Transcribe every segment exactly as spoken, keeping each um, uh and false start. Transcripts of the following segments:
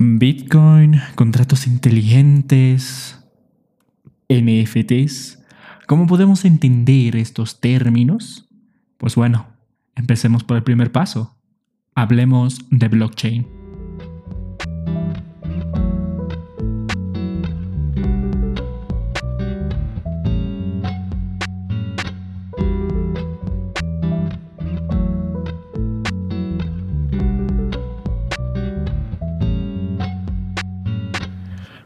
Bitcoin, contratos inteligentes, N F Ts. ¿Cómo podemos entender estos términos? Pues bueno, empecemos por el primer paso. Hablemos de blockchain.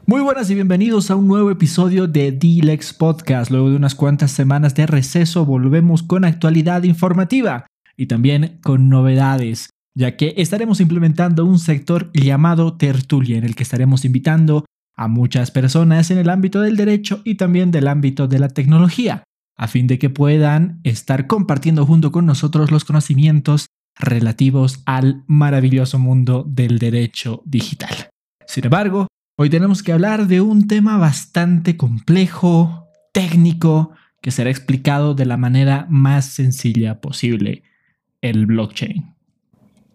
Muy buenas y bienvenidos a un nuevo episodio de D'Lex Podcast. Luego de unas cuantas semanas de receso volvemos con actualidad informativa y también con novedades, ya que estaremos implementando un sector llamado tertulia en el que estaremos invitando a muchas personas en el ámbito del derecho y también del ámbito de la tecnología, a fin de que puedan estar compartiendo junto con nosotros los conocimientos relativos al maravilloso mundo del derecho digital. Sin embargo, hoy tenemos que hablar de un tema bastante complejo, técnico, que será explicado de la manera más sencilla posible, el blockchain.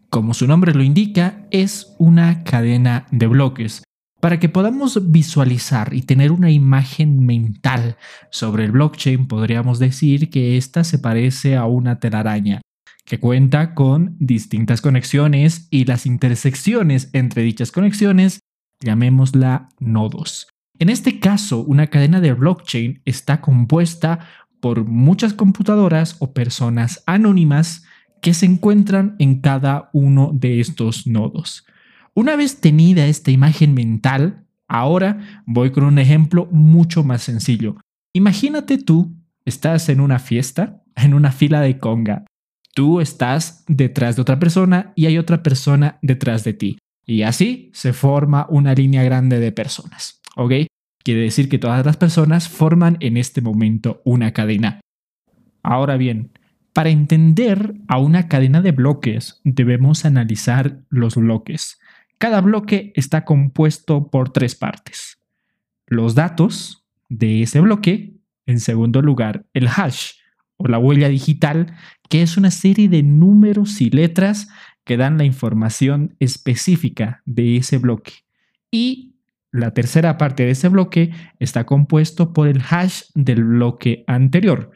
Como su nombre lo indica, es una cadena de bloques. Para que podamos visualizar y tener una imagen mental sobre el blockchain, podríamos decir que esta se parece a una telaraña, que cuenta con distintas conexiones y las intersecciones entre dichas conexiones, llamémosla nodos. En este caso, una cadena de blockchain está compuesta por muchas computadoras o personas anónimas que se encuentran en cada uno de estos nodos. Una vez tenida esta imagen mental, ahora voy con un ejemplo mucho más sencillo. Imagínate tú, estás en una fiesta, en una fila de conga. Tú estás detrás de otra persona y hay otra persona detrás de ti. Y así se forma una línea grande de personas, ¿ok? Quiere decir que todas las personas forman en este momento una cadena. Ahora bien, para entender a una cadena de bloques, debemos analizar los bloques. Cada bloque está compuesto por tres partes. Los datos de ese bloque, en segundo lugar, el hash o la huella digital, que es una serie de números y letras que dan la información específica de ese bloque. Y la tercera parte de ese bloque está compuesto por el hash del bloque anterior.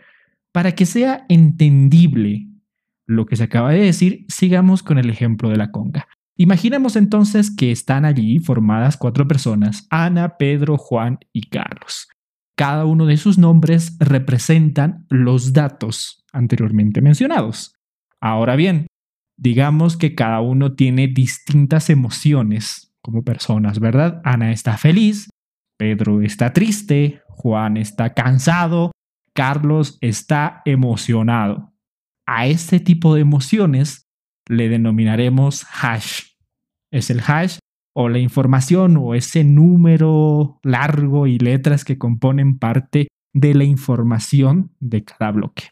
Para que sea entendible lo que se acaba de decir, sigamos con el ejemplo de la conga. Imaginemos entonces que están allí formadas cuatro personas: Ana, Pedro, Juan y Carlos. Cada uno de sus nombres representan los datos anteriormente mencionados. Ahora bien, digamos que cada uno tiene distintas emociones como personas, ¿verdad? Ana está feliz, Pedro está triste, Juan está cansado, Carlos está emocionado. A este tipo de emociones le denominaremos hash. Es el hash o la información o ese número largo y letras que componen parte de la información de cada bloque.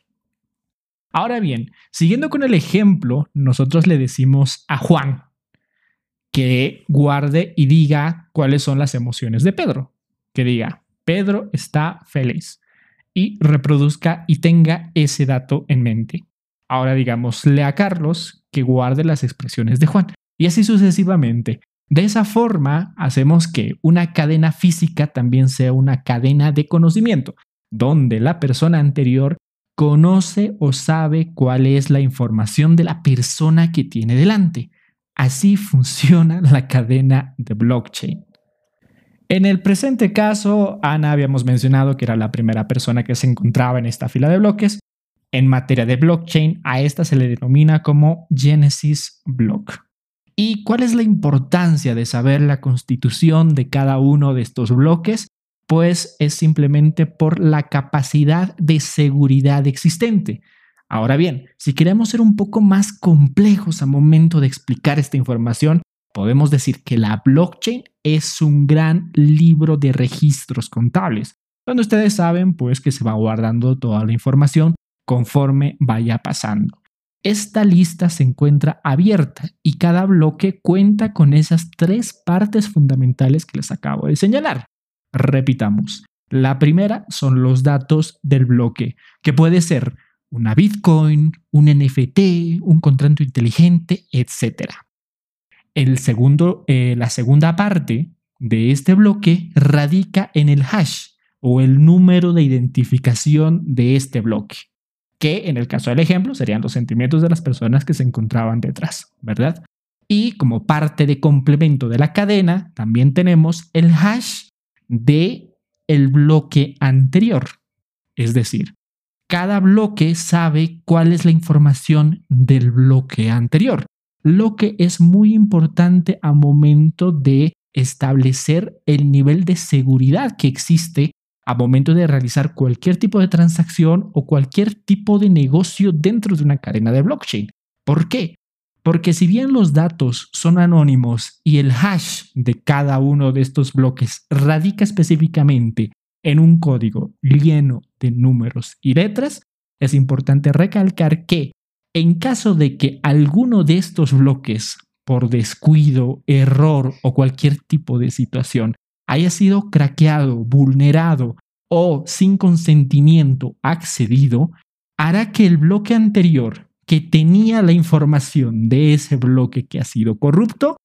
Ahora bien, siguiendo con el ejemplo, nosotros le decimos a Juan que guarde y diga cuáles son las emociones de Pedro. Que diga, Pedro está feliz, y reproduzca y tenga ese dato en mente. Ahora digámosle a Carlos que guarde las expresiones de Juan, y así sucesivamente. De esa forma, hacemos que una cadena física también sea una cadena de conocimiento, donde la persona anterior conoce o sabe cuál es la información de la persona que tiene delante. Así funciona la cadena de blockchain. En el presente caso, Ana habíamos mencionado que era la primera persona que se encontraba en esta fila de bloques. En materia de blockchain, a esta se le denomina como Genesis Block. ¿Y cuál es la importancia de saber la constitución de cada uno de estos bloques? Pues es simplemente por la capacidad de seguridad existente. Ahora bien, si queremos ser un poco más complejos al momento de explicar esta información, podemos decir que la blockchain es un gran libro de registros contables, donde ustedes saben pues que se va guardando toda la información conforme vaya pasando. Esta lista se encuentra abierta y cada bloque cuenta con esas tres partes fundamentales que les acabo de señalar. Repitamos, la primera son los datos del bloque, que puede ser una Bitcoin, un N F T, un contrato inteligente, etcétera. el segundo, eh, la segunda parte de este bloque radica en el hash o el número de identificación de este bloque, que en el caso del ejemplo serían los sentimientos de las personas que se encontraban detrás, ¿verdad? Y como parte de complemento de la cadena, también tenemos el hash de el bloque anterior. Es decir, cada bloque sabe cuál es la información del bloque anterior, lo que es muy importante a momento de establecer el nivel de seguridad que existe a momento de realizar cualquier tipo de transacción o cualquier tipo de negocio dentro de una cadena de blockchain. ¿Por qué? Porque si bien los datos son anónimos y el hash de cada uno de estos bloques radica específicamente en un código lleno de números y letras, es importante recalcar que en caso de que alguno de estos bloques, por descuido, error o cualquier tipo de situación, haya sido craqueado, vulnerado o sin consentimiento accedido, hará que el bloque anterior que tenía la información de ese bloque que ha sido corrupto,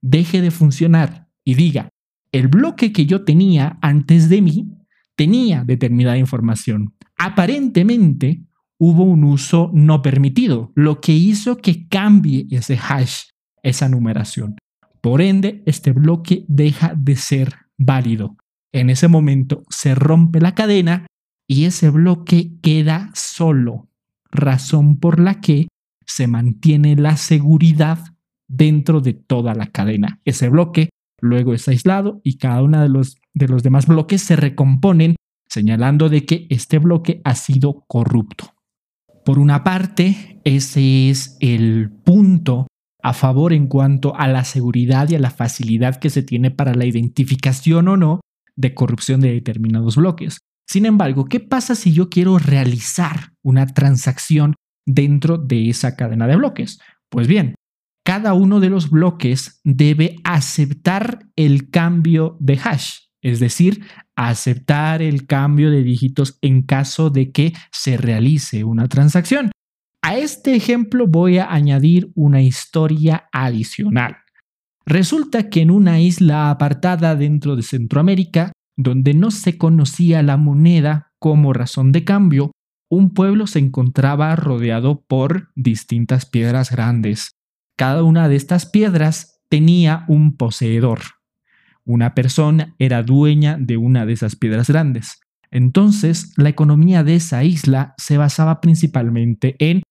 deje de funcionar y diga, el bloque que yo tenía antes de mí tenía determinada información. Aparentemente hubo un uso no permitido, lo que hizo que cambie ese hash, esa numeración. Por ende, este bloque deja de ser válido. En ese momento se rompe la cadena y ese bloque queda solo. Razón por la que se mantiene la seguridad dentro de toda la cadena. Ese bloque luego es aislado y cada uno de los, de los demás bloques se recomponen, señalando de que este bloque ha sido corrupto. Por una parte, ese es el punto a favor en cuanto a la seguridad y a la facilidad que se tiene para la identificación o no de corrupción de determinados bloques. Sin embargo, ¿qué pasa si yo quiero realizar una transacción dentro de esa cadena de bloques? Pues bien, cada uno de los bloques debe aceptar el cambio de hash, es decir, aceptar el cambio de dígitos en caso de que se realice una transacción. A este ejemplo voy a añadir una historia adicional. Resulta que en una isla apartada dentro de Centroamérica, donde no se conocía la moneda como razón de cambio, un pueblo se encontraba rodeado por distintas piedras grandes. Cada una de estas piedras tenía un poseedor. Una persona era dueña de una de esas piedras grandes. Entonces, la economía de esa isla se basaba principalmente en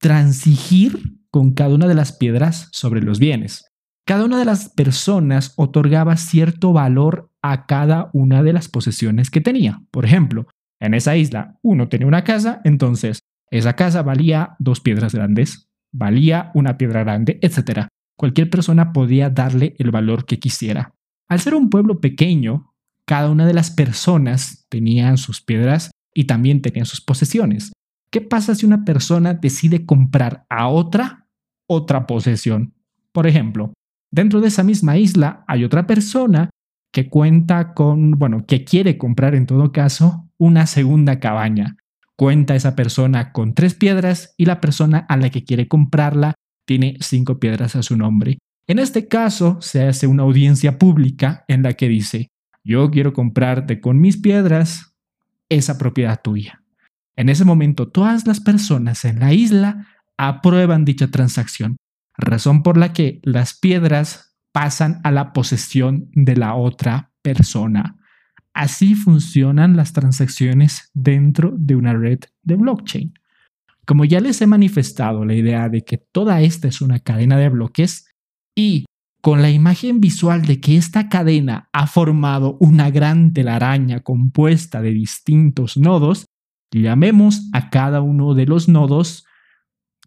transigir con cada una de las piedras sobre los bienes. Cada una de las personas otorgaba cierto valor a cada una de las posesiones que tenía. Por ejemplo, en esa isla uno tenía una casa, entonces esa casa valía dos piedras grandes, valía una piedra grande, etcétera. Cualquier persona podía darle el valor que quisiera. Al ser un pueblo pequeño, cada una de las personas tenían sus piedras y también tenían sus posesiones. ¿Qué pasa si una persona decide comprar a otra, otra posesión? Por ejemplo, dentro de esa misma isla hay otra persona que cuenta con, bueno, que quiere comprar en todo caso una segunda cabaña. Cuenta esa persona con tres piedras y la persona a la que quiere comprarla tiene cinco piedras a su nombre. En este caso se hace una audiencia pública en la que dice, yo quiero comprarte con mis piedras esa propiedad tuya. En ese momento todas las personas en la isla aprueban dicha transacción. Razón por la que las piedras pasan a la posesión de la otra persona. Así funcionan las transacciones dentro de una red de blockchain. Como ya les he manifestado la idea de que toda esta es una cadena de bloques y con la imagen visual de que esta cadena ha formado una gran telaraña compuesta de distintos nodos, llamemos a cada uno de los nodos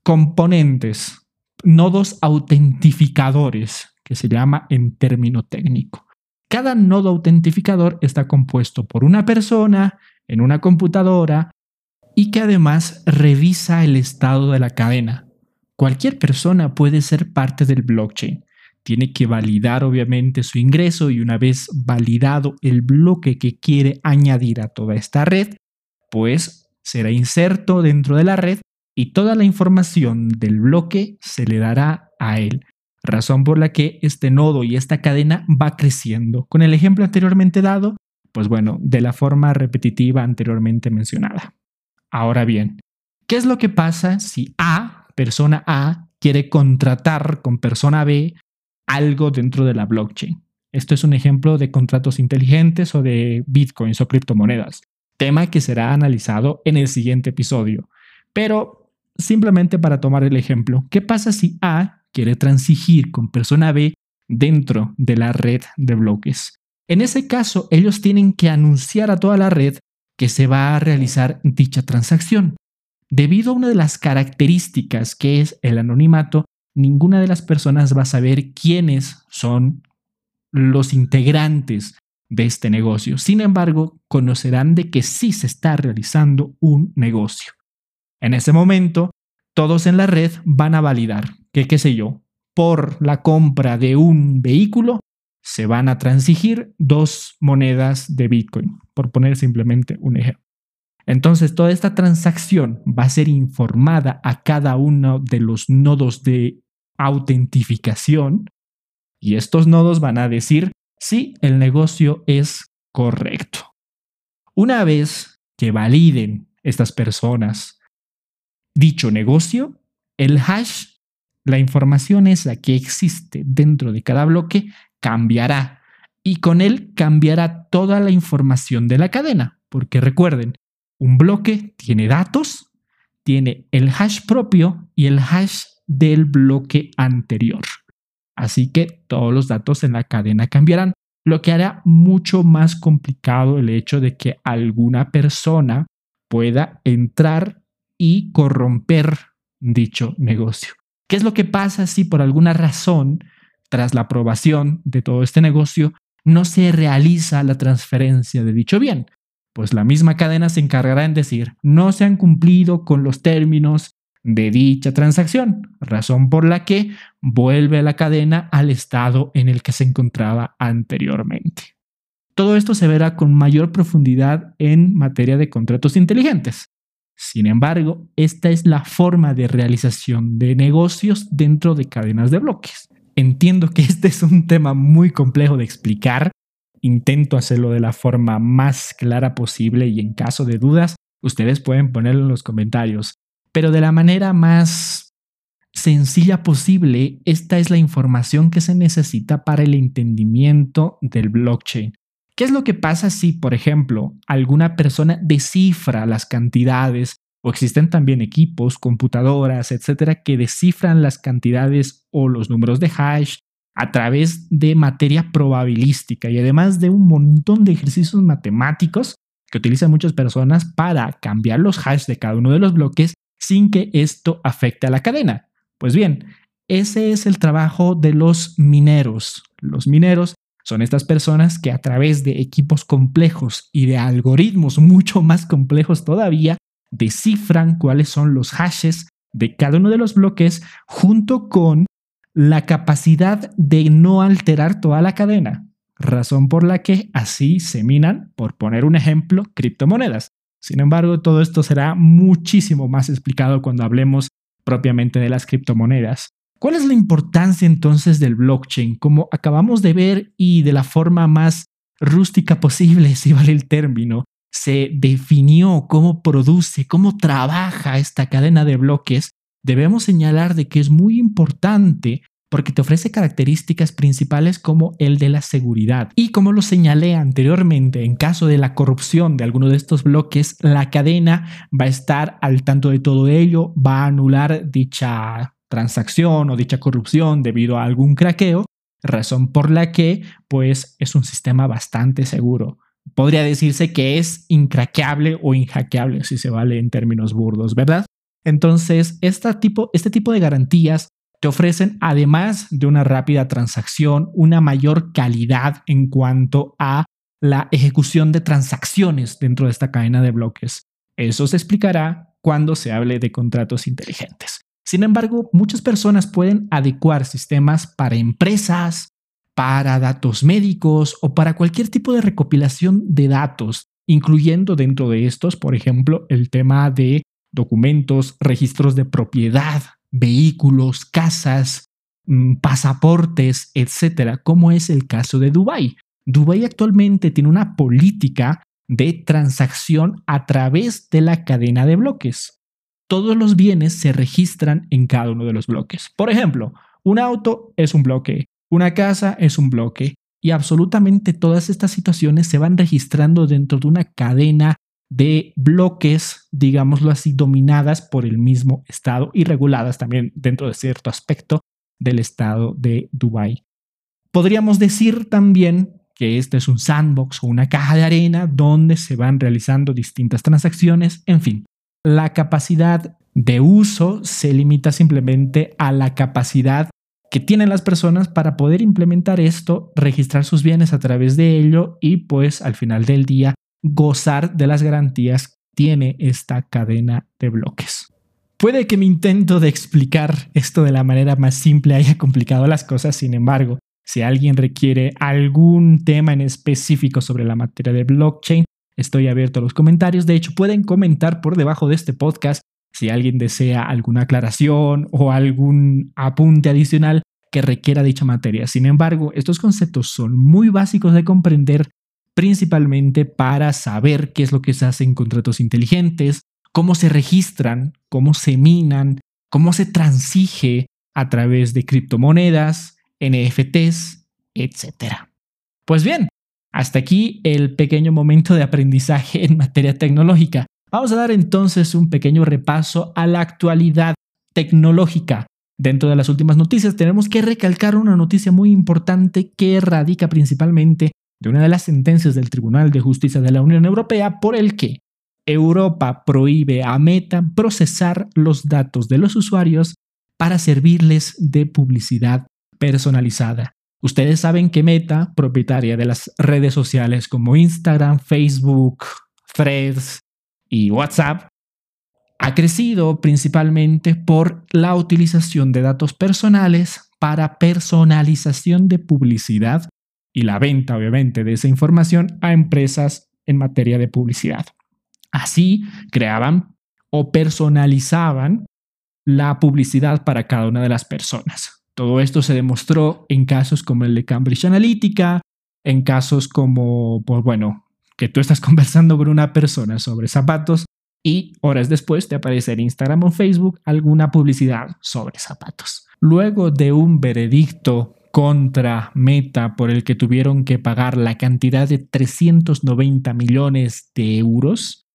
componentes. Nodos autentificadores, que se llama en término técnico. Cada nodo autentificador está compuesto por una persona en una computadora y que además revisa el estado de la cadena. Cualquier persona puede ser parte del blockchain. Tiene que validar obviamente su ingreso y una vez validado el bloque que quiere añadir a toda esta red, pues será inserto dentro de la red y toda la información del bloque se le dará a él. razón por la que este nodo y esta cadena va creciendo. Con el ejemplo anteriormente dado, pues bueno, de la forma repetitiva anteriormente mencionada. Ahora bien, ¿qué es lo que pasa si A, persona A, quiere contratar con persona B algo dentro de la blockchain? Esto es un ejemplo de contratos inteligentes o de bitcoins o criptomonedas, tema que será analizado en el siguiente episodio. Pero simplemente para tomar el ejemplo, ¿qué pasa si A quiere transigir con persona B dentro de la red de bloques? En ese caso, ellos tienen que anunciar a toda la red que se va a realizar dicha transacción. Debido a una de las características que es el anonimato, ninguna de las personas va a saber quiénes son los integrantes de este negocio. Sin embargo, conocerán de que sí se está realizando un negocio. En ese momento, todos en la red van a validar que, qué sé yo, por la compra de un vehículo, se van a transigir dos monedas de Bitcoin, por poner simplemente un ejemplo. Entonces, toda esta transacción va a ser informada a cada uno de los nodos de autentificación y estos nodos van a decir si el negocio es correcto. Una vez que validen estas personas dicho negocio, el hash, la información esa que existe dentro de cada bloque, cambiará y con él cambiará toda la información de la cadena, porque recuerden, un bloque tiene datos, tiene el hash propio y el hash del bloque anterior. Así que todos los datos en la cadena cambiarán, lo que hará mucho más complicado el hecho de que alguna persona pueda entrar y corromper dicho negocio. ¿Qué es lo que pasa si por alguna razón, tras la aprobación de todo este negocio, no se realiza la transferencia de dicho bien? Pues la misma cadena se encargará en decir, no se han cumplido con los términos de dicha transacción, razón por la que vuelve la cadena al estado en el que se encontraba anteriormente. Todo esto se verá con mayor profundidad en materia de contratos inteligentes. Sin embargo, esta es la forma de realización de negocios dentro de cadenas de bloques. Entiendo que este es un tema muy complejo de explicar. Intento hacerlo de la forma más clara posible y en caso de dudas, ustedes pueden ponerlo en los comentarios. Pero de la manera más sencilla posible, esta es la información que se necesita para el entendimiento del blockchain. ¿Qué es lo que pasa si, por ejemplo, alguna persona descifra las cantidades? O existen también equipos, computadoras, etcétera, que descifran las cantidades o los números de hash a través de materia probabilística y además de un montón de ejercicios matemáticos que utilizan muchas personas para cambiar los hash de cada uno de los bloques sin que esto afecte a la cadena. Pues bien, ese es el trabajo de los mineros. Los mineros son estas personas que a través de equipos complejos y de algoritmos mucho más complejos todavía descifran cuáles son los hashes de cada uno de los bloques junto con la capacidad de no alterar toda la cadena, razón por la que así se minan, por poner un ejemplo, criptomonedas. Sin embargo, todo esto será muchísimo más explicado cuando hablemos propiamente de las criptomonedas. ¿Cuál es la importancia entonces del blockchain? Como acabamos de ver y de la forma más rústica posible, si vale el término, se definió cómo produce, cómo trabaja esta cadena de bloques, debemos señalar de que es muy importante porque te ofrece características principales como el de la seguridad. Y como lo señalé anteriormente, en caso de la corrupción de alguno de estos bloques, la cadena va a estar al tanto de todo ello, va a anular dicha transacción o dicha corrupción debido a algún craqueo, razón por la que pues, es un sistema bastante seguro. Podría decirse que es incraqueable o inhackeable, si se vale en términos burdos, ¿verdad? Entonces, este tipo, este tipo de garantías te ofrecen, además de una rápida transacción, una mayor calidad en cuanto a la ejecución de transacciones dentro de esta cadena de bloques. Eso se explicará cuando se hable de contratos inteligentes. Sin embargo, muchas personas pueden adecuar sistemas para empresas, para datos médicos o para cualquier tipo de recopilación de datos, incluyendo dentro de estos, por ejemplo, el tema de documentos, registros de propiedad, vehículos, casas, pasaportes, etcétera, como es el caso de Dubái. Dubái actualmente tiene una política de transacción a través de la cadena de bloques. Todos los bienes se registran en cada uno de los bloques. Por ejemplo, un auto es un bloque, una casa es un bloque, y absolutamente todas estas situaciones se van registrando dentro de una cadena de bloques, digámoslo así, dominadas por el mismo Estado y reguladas también dentro de cierto aspecto del Estado de Dubái. Podríamos decir también que este es un sandbox o una caja de arena donde se van realizando distintas transacciones. En fin, la capacidad de uso se limita simplemente a la capacidad que tienen las personas para poder implementar esto, registrar sus bienes a través de ello y pues al final del día gozar de las garantías que tiene esta cadena de bloques. Puede que mi intento de explicar esto de la manera más simple haya complicado las cosas, sin embargo, si alguien requiere algún tema en específico sobre la materia de blockchain, estoy abierto a los comentarios. De hecho, pueden comentar por debajo de este podcast si alguien desea alguna aclaración o algún apunte adicional que requiera dicha materia. Sin embargo, estos conceptos son muy básicos de comprender, principalmente para saber qué es lo que se hace en contratos inteligentes, cómo se registran, cómo se minan, cómo se transige a través de criptomonedas, N F Ts, etcétera. Pues bien, hasta aquí el pequeño momento de aprendizaje en materia tecnológica. Vamos a dar entonces un pequeño repaso a la actualidad tecnológica. Dentro de las últimas noticias tenemos que recalcar una noticia muy importante que radica principalmente de una de las sentencias del Tribunal de Justicia de la Unión Europea por el que Europa prohíbe a Meta procesar los datos de los usuarios para servirles de publicidad personalizada. Ustedes saben que Meta, propietaria de las redes sociales como Instagram, Facebook, Threads y WhatsApp, ha crecido principalmente por la utilización de datos personales para personalización de publicidad y la venta, obviamente, de esa información a empresas en materia de publicidad. Así creaban o personalizaban la publicidad para cada una de las personas. Todo esto se demostró en casos como el de Cambridge Analytica, en casos como, pues bueno, que tú estás conversando con una persona sobre zapatos y horas después te aparece en Instagram o Facebook alguna publicidad sobre zapatos. Luego de un veredicto contra Meta por el que tuvieron que pagar la cantidad de trescientos noventa millones de euros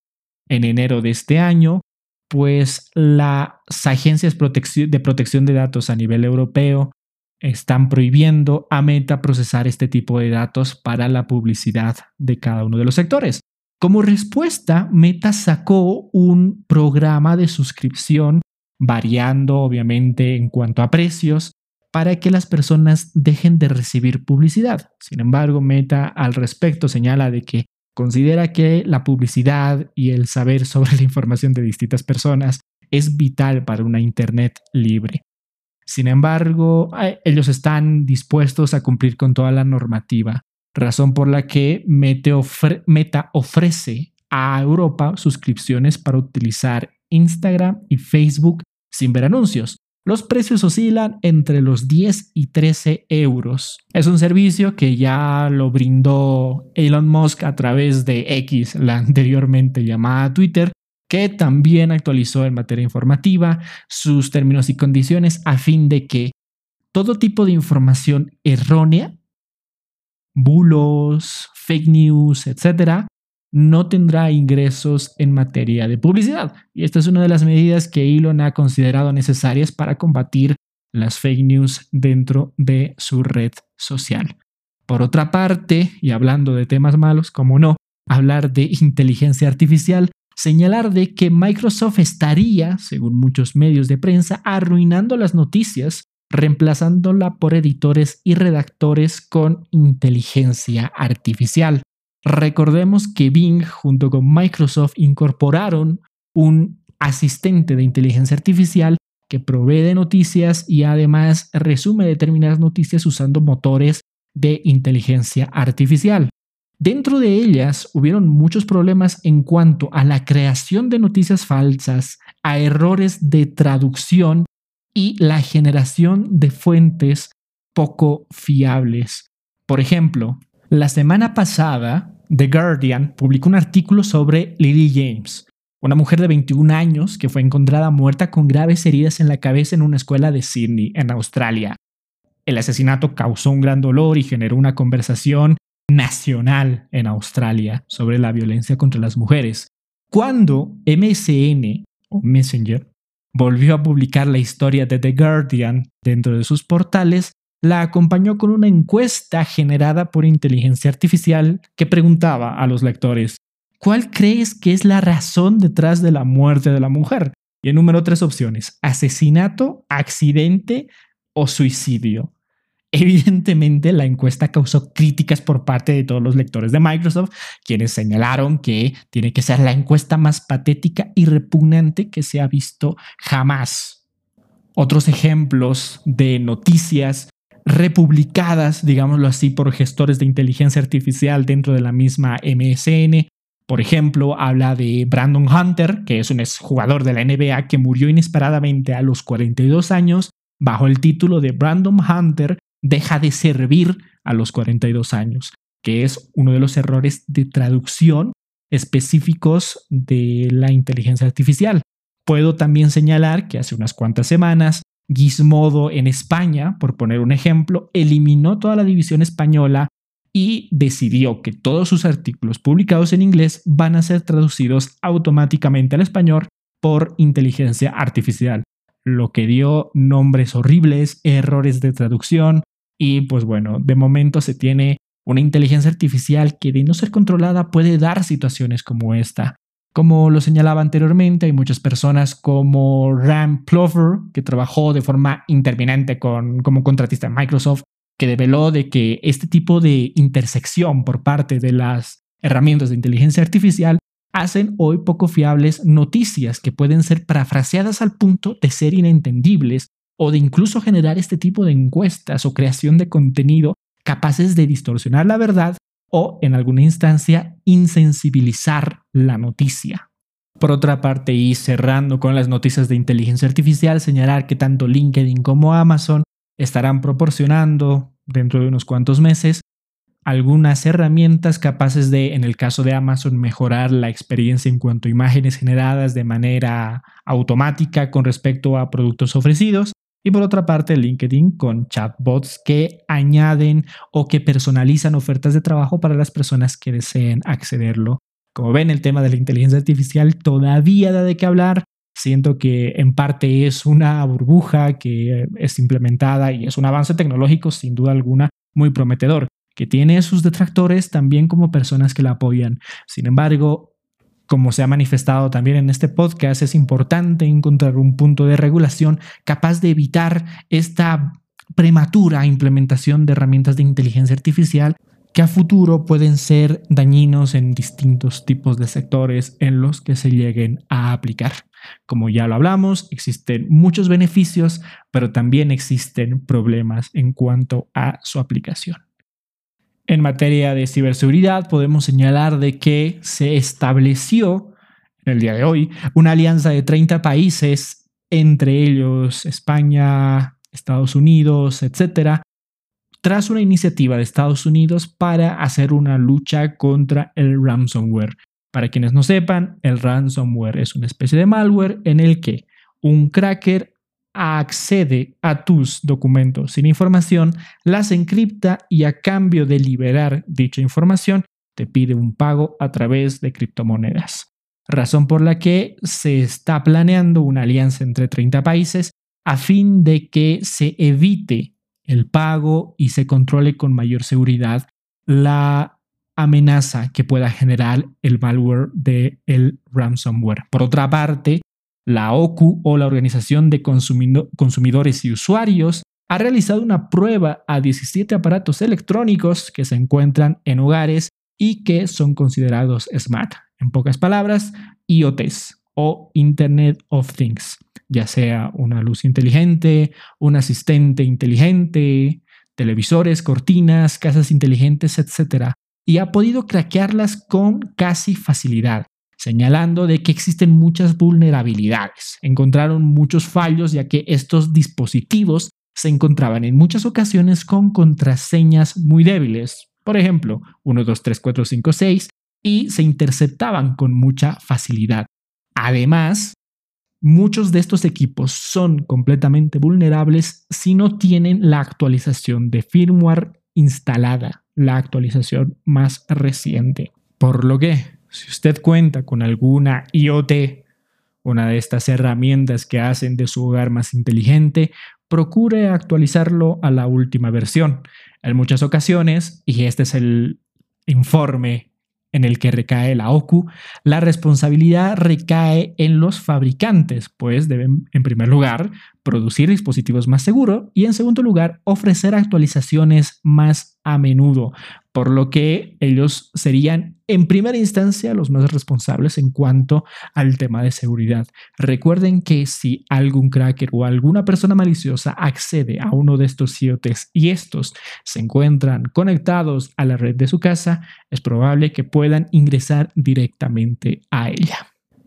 en enero de este año, pues las agencias de protección de datos a nivel europeo están prohibiendo a Meta procesar este tipo de datos para la publicidad de cada uno de los sectores. Como respuesta, Meta sacó un programa de suscripción, variando obviamente en cuanto a precios, para que las personas dejen de recibir publicidad. Sin embargo, Meta al respecto señala de que considera que la publicidad y el saber sobre la información de distintas personas es vital para una Internet libre. Sin embargo, ellos están dispuestos a cumplir con toda la normativa, razón por la que Meta, ofre- Meta ofrece a Europa suscripciones para utilizar Instagram y Facebook sin ver anuncios. Los precios oscilan entre los diez y trece euros. Es un servicio que ya lo brindó Elon Musk a través de X, la anteriormente llamada Twitter, que también actualizó en materia informativa sus términos y condiciones a fin de que todo tipo de información errónea, bulos, fake news, etcétera, no tendrá ingresos en materia de publicidad. Y esta es una de las medidas que Elon ha considerado necesarias para combatir las fake news dentro de su red social. Por otra parte, y hablando de temas malos, como no, hablar de inteligencia artificial, señalar de que Microsoft estaría, según muchos medios de prensa, arruinando las noticias, reemplazándola por editores y redactores con inteligencia artificial. Recordemos que Bing junto con Microsoft incorporaron un asistente de inteligencia artificial que provee de noticias y además resume determinadas noticias usando motores de inteligencia artificial. Dentro de ellas hubieron muchos problemas en cuanto a la creación de noticias falsas, a errores de traducción y la generación de fuentes poco fiables. Por ejemplo, la semana pasada, The Guardian publicó un artículo sobre Lily James, una mujer de veintiún años que fue encontrada muerta con graves heridas en la cabeza en una escuela de Sydney, en Australia. El asesinato causó un gran dolor y generó una conversación nacional en Australia sobre la violencia contra las mujeres. Cuando M S N o Messenger volvió a publicar la historia de The Guardian dentro de sus portales, la acompañó con una encuesta generada por inteligencia artificial que preguntaba a los lectores: ¿cuál crees que es la razón detrás de la muerte de la mujer? Y el número tres opciones: asesinato, accidente o suicidio. Evidentemente, la encuesta causó críticas por parte de todos los lectores de Microsoft, quienes señalaron que tiene que ser la encuesta más patética y repugnante que se ha visto jamás. Otros ejemplos de noticias republicadas, digámoslo así, por gestores de inteligencia artificial dentro de la misma M S N. Por ejemplo, habla de Brandon Hunter, que es un exjugador de la N B A que murió inesperadamente a los cuarenta y dos años bajo el título de Brandon Hunter deja de servir a los cuarenta y dos años, que es uno de los errores de traducción específicos de la inteligencia artificial. Puedo también señalar que hace unas cuantas semanas, Gizmodo en España, por poner un ejemplo, eliminó toda la división española y decidió que todos sus artículos publicados en inglés van a ser traducidos automáticamente al español por inteligencia artificial, lo que dio nombres horribles, errores de traducción. Y pues bueno, de momento se tiene una inteligencia artificial que, de no ser controlada, puede dar situaciones como esta. Como lo señalaba anteriormente, hay muchas personas como Ram Plover, que trabajó de forma interminente con, como contratista en Microsoft, que develó de que este tipo de intersección por parte de las herramientas de inteligencia artificial hacen hoy poco fiables noticias que pueden ser parafraseadas al punto de ser inentendibles o de incluso generar este tipo de encuestas o creación de contenido capaces de distorsionar la verdad o, en alguna instancia, insensibilizar la noticia. Por otra parte, y cerrando con las noticias de inteligencia artificial, señalar que tanto LinkedIn como Amazon estarán proporcionando, dentro de unos cuantos meses, algunas herramientas capaces de, en el caso de Amazon, mejorar la experiencia en cuanto a imágenes generadas de manera automática con respecto a productos ofrecidos. Y por otra parte, LinkedIn con chatbots que añaden o que personalizan ofertas de trabajo para las personas que deseen accederlo. Como ven, el tema de la inteligencia artificial todavía da de qué hablar. Siento que en parte es una burbuja que es implementada y es un avance tecnológico sin duda alguna muy prometedor, que tiene sus detractores también como personas que la apoyan. Sin embargo, como se ha manifestado también en este podcast, es importante encontrar un punto de regulación capaz de evitar esta prematura implementación de herramientas de inteligencia artificial que a futuro pueden ser dañinos en distintos tipos de sectores en los que se lleguen a aplicar. Como ya lo hablamos, existen muchos beneficios, pero también existen problemas en cuanto a su aplicación. En materia de ciberseguridad, podemos señalar de que se estableció, en el día de hoy, una alianza de treinta países, entre ellos España, Estados Unidos, etcétera, tras una iniciativa de Estados Unidos para hacer una lucha contra el ransomware. Para quienes no sepan, el ransomware es una especie de malware en el que un cracker accede a tus documentos sin información, las encripta y a cambio de liberar dicha información te pide un pago a través de criptomonedas. Razón por la que se está planeando una alianza entre treinta países a fin de que se evite el pago y se controle con mayor seguridad la amenaza que pueda generar el malware del ransomware. Por otra parte, la O C U, o la Organización de Consumido- Consumidores y Usuarios, ha realizado una prueba a diecisiete aparatos electrónicos que se encuentran en hogares y que son considerados smart, en pocas palabras, I O Tes o Internet of Things, ya sea una luz inteligente, un asistente inteligente, televisores, cortinas, casas inteligentes, etcétera, y ha podido craquearlas con casi facilidad. señalando de que existen muchas vulnerabilidades. Encontraron muchos fallos ya que estos dispositivos se encontraban en muchas ocasiones con contraseñas muy débiles, por ejemplo, uno, dos, tres, cuatro, cinco, seis, y se interceptaban con mucha facilidad. Además, muchos de estos equipos son completamente vulnerables si no tienen la actualización de firmware instalada, la actualización más reciente. Por lo que, si usted cuenta con alguna I O T, una de estas herramientas que hacen de su hogar más inteligente, procure actualizarlo a la última versión. En muchas ocasiones, y este es el informe en el que recae la O C U, la responsabilidad recae en los fabricantes, pues deben, en primer lugar, producir dispositivos más seguros y, en segundo lugar, ofrecer actualizaciones más a menudo, por lo que ellos serían, en primera instancia, los más responsables en cuanto al tema de seguridad. Recuerden que si algún cracker o alguna persona maliciosa accede a uno de estos I O Ts y estos se encuentran conectados a la red de su casa, es probable que puedan ingresar directamente a ella.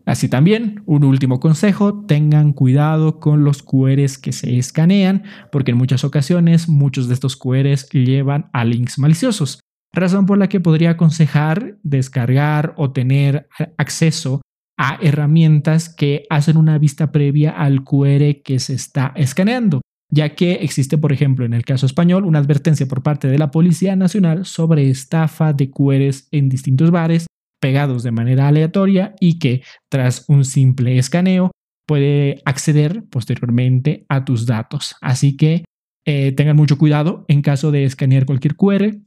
Así también, un último consejo, tengan cuidado con los Q Rs que se escanean, porque en muchas ocasiones muchos de estos Q Rs llevan a links maliciosos, razón por la que podría aconsejar descargar o tener acceso a herramientas que hacen una vista previa al Q R que se está escaneando, ya que existe, por ejemplo, en el caso español, una advertencia por parte de la Policía Nacional sobre estafa de Q Rs en distintos bares, pegados de manera aleatoria y que tras un simple escaneo puede acceder posteriormente a tus datos. Así que eh, tengan mucho cuidado en caso de escanear cualquier Q R.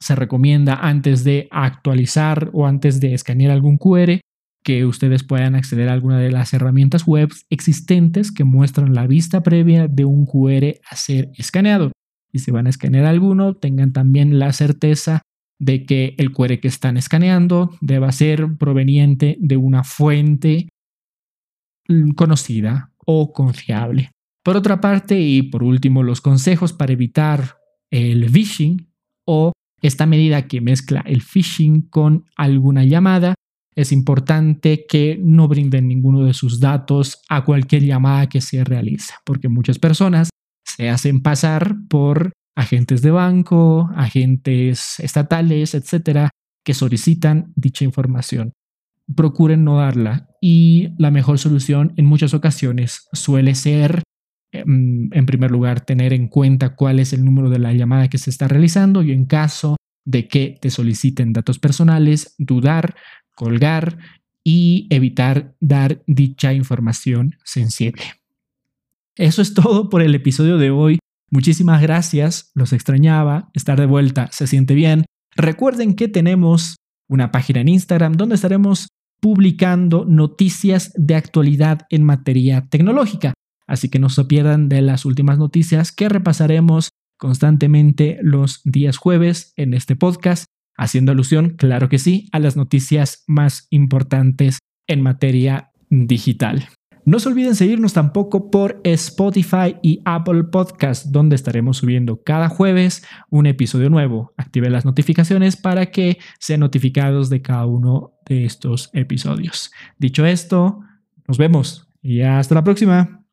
Se recomienda antes de actualizar o antes de escanear algún Q R que ustedes puedan acceder a alguna de las herramientas web existentes que muestran la vista previa de un Q R a ser escaneado. Y si van a escanear alguno, tengan también la certeza de que el Q R que están escaneando deba ser proveniente de una fuente conocida o confiable. Por otra parte, y por último, los consejos para evitar el phishing o esta medida que mezcla el phishing con alguna llamada. Es importante que no brinden ninguno de sus datos a cualquier llamada que se realiza, porque muchas personas se hacen pasar por agentes de banco, agentes estatales, etcétera, que solicitan dicha información. Procuren no darla y la mejor solución en muchas ocasiones suele ser, en primer lugar, tener en cuenta cuál es el número de la llamada que se está realizando y en caso de que te soliciten datos personales, dudar, colgar y evitar dar dicha información sensible. Eso es todo por el episodio de hoy. Muchísimas gracias, los extrañaba, estar de vuelta se siente bien. Recuerden que tenemos una página en Instagram donde estaremos publicando noticias de actualidad en materia tecnológica, así que no se pierdan de las últimas noticias que repasaremos constantemente los días jueves en este podcast, haciendo alusión, claro que sí, a las noticias más importantes en materia digital. No se olviden seguirnos tampoco por Spotify y Apple Podcast, donde estaremos subiendo cada jueves un episodio nuevo. Activen las notificaciones para que sean notificados de cada uno de estos episodios. Dicho esto, nos vemos y hasta la próxima.